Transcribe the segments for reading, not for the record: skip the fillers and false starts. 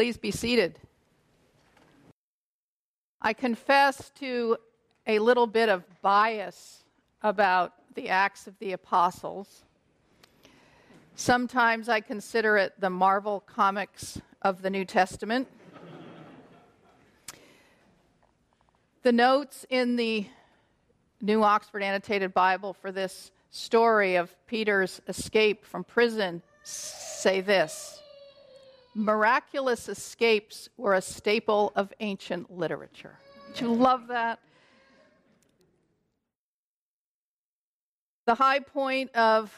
Please be seated. I confess to a little bit of bias about the Acts of the Apostles. Sometimes I consider it the Marvel Comics of the New Testament. The notes in the New Oxford Annotated Bible for this story of Peter's escape from prison say this: miraculous escapes were a staple of ancient literature. Don't you love that? The high point of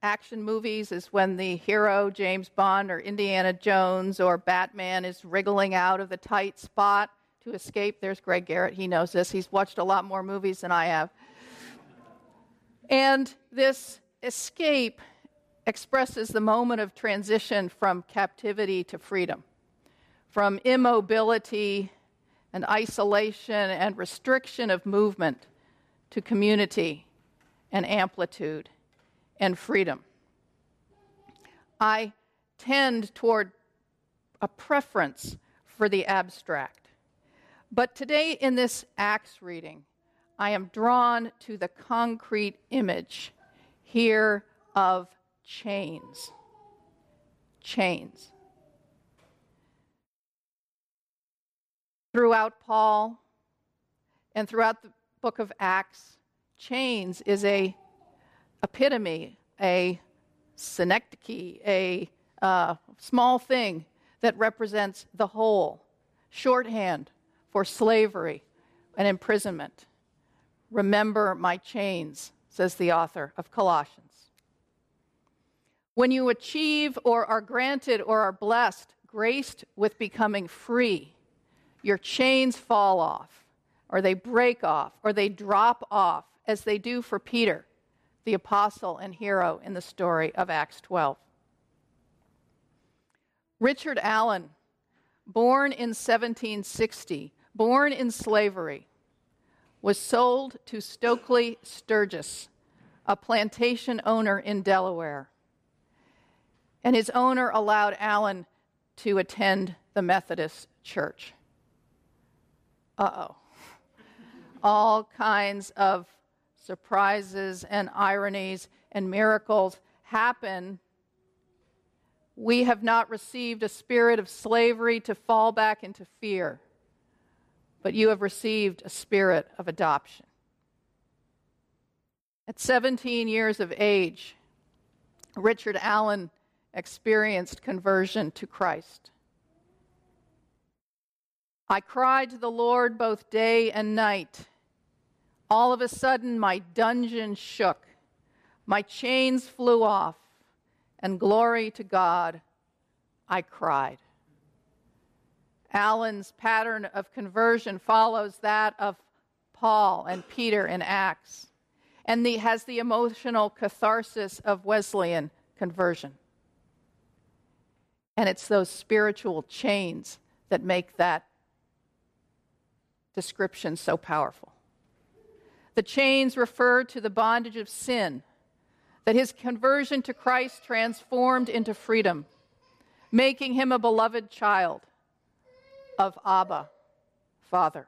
action movies is when the hero, James Bond or Indiana Jones or Batman, is wriggling out of the tight spot to escape. There's Greg Garrett. He knows this. He's watched a lot more movies than I have. And this escape expresses the moment of transition from captivity to freedom, from immobility and isolation and restriction of movement to community and amplitude and freedom. I tend toward a preference for the abstract, but today in this Acts reading, I am drawn to the concrete image here of chains. Chains. Throughout Paul and throughout the book of Acts, chains is a epitome, a synecdoche, a small thing that represents the whole, shorthand for slavery and imprisonment. Remember my chains, says the author of Colossians. When you achieve or are granted or are blessed, graced with becoming free, your chains fall off, or they break off, or they drop off, as they do for Peter, the apostle and hero in the story of Acts 12. Richard Allen, born in 1760, born in slavery, was sold to Stokely Sturgis, a plantation owner in Delaware. And his owner allowed Allen to attend the Methodist Church. Uh-oh. All kinds of surprises and ironies and miracles happen. We have not received a spirit of slavery to fall back into fear, but you have received a spirit of adoption. At 17 years of age, Richard Allen experienced conversion to Christ. I cried to the Lord both day and night. All of a sudden, my dungeon shook. My chains flew off, and glory to God, I cried. Allen's pattern of conversion follows that of Paul and Peter in Acts, and has the emotional catharsis of Wesleyan conversion. And it's those spiritual chains that make that description so powerful. The chains refer to the bondage of sin that his conversion to Christ transformed into freedom, making him a beloved child of Abba, Father,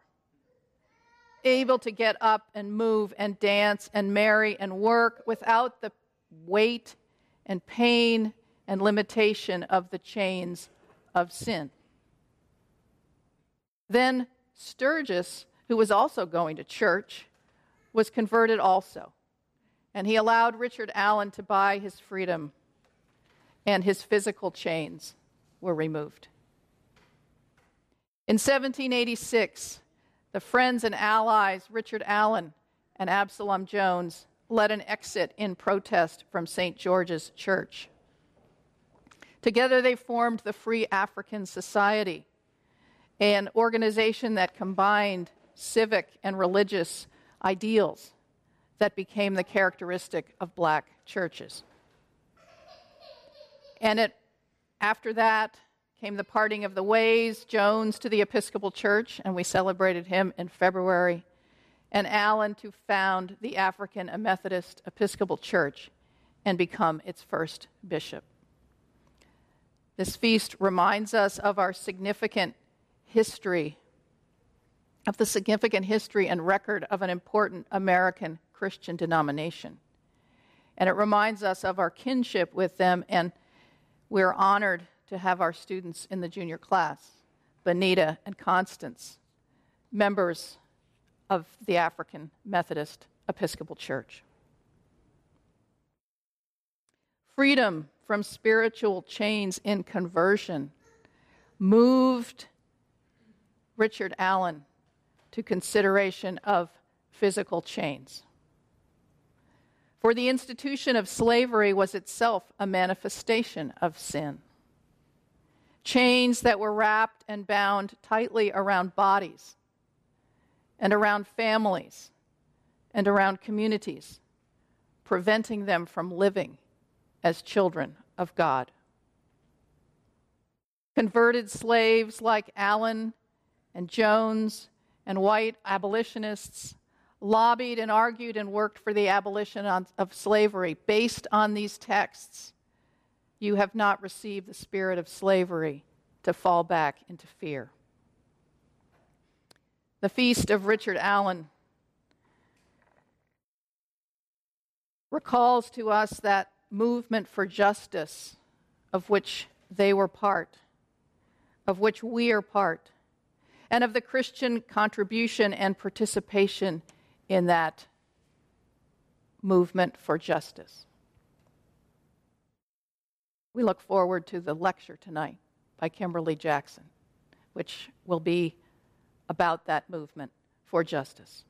able to get up and move and dance and marry and work without the weight and pain and limitation of the chains of sin. Then Sturgis, who was also going to church, was converted also, and he allowed Richard Allen to buy his freedom, and his physical chains were removed. In 1786, the friends and allies Richard Allen and Absalom Jones led an exit in protest from St. George's Church. Together they formed the Free African Society, an organization that combined civic and religious ideals that became the characteristic of black churches. And after that came the parting of the ways, Jones to the Episcopal Church, and we celebrated him in February, and Allen to found the African Methodist Episcopal Church and become its first bishop. This feast reminds us of our significant history, of the significant history and record of an important American Christian denomination. And it reminds us of our kinship with them, and we're honored to have our students in the junior class, Benita and Constance, members of the African Methodist Episcopal Church. Freedom from spiritual chains in conversion moved Richard Allen to consideration of physical chains. For the institution of slavery was itself a manifestation of sin. Chains that were wrapped and bound tightly around bodies and around families and around communities, preventing them from living as children of God. Converted slaves like Allen and Jones and white abolitionists lobbied and argued and worked for the abolition of slavery based on these texts. You have not received the spirit of slavery to fall back into fear. The feast of Richard Allen recalls to us that movement for justice of which they were part, of which we are part, and of the Christian contribution and participation in that movement for justice. We look forward to the lecture tonight by Kimberly Jackson, which will be about that movement for justice.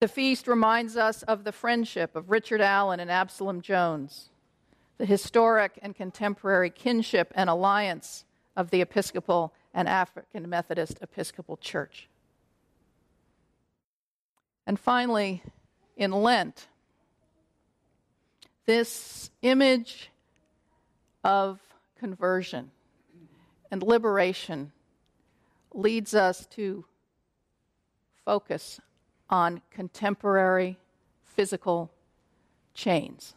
The feast reminds us of the friendship of Richard Allen and Absalom Jones, the historic and contemporary kinship and alliance of the Episcopal and African Methodist Episcopal Church. And finally, in Lent, this image of conversion and liberation leads us to focus on contemporary physical chains.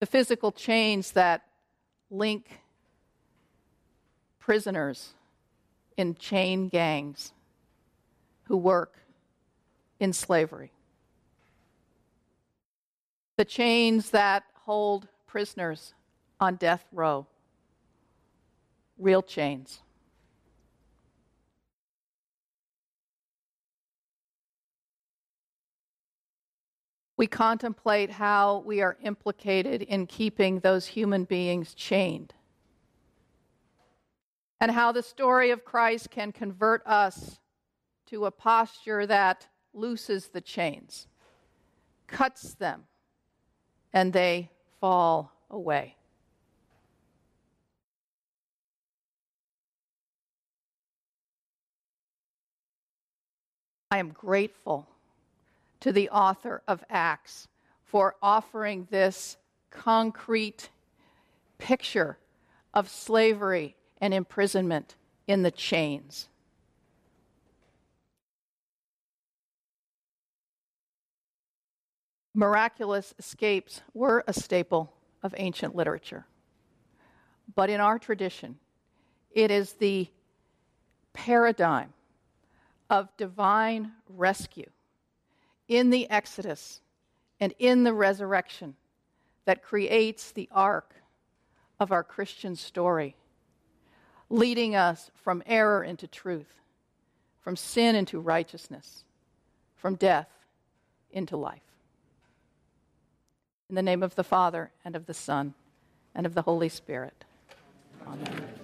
The physical chains that link prisoners in chain gangs who work in slavery. The chains that hold prisoners on death row, real chains. We contemplate how we are implicated in keeping those human beings chained, and how the story of Christ can convert us to a posture that looses the chains, cuts them, and they fall away. I am grateful to the author of Acts for offering this concrete picture of slavery and imprisonment in the chains. Miraculous escapes were a staple of ancient literature, but in our tradition, it is the paradigm of divine rescue in the Exodus and in the resurrection that creates the arc of our Christian story, leading us from error into truth, from sin into righteousness, from death into life. In the name of the Father, and of the Son, and of the Holy Spirit. Amen.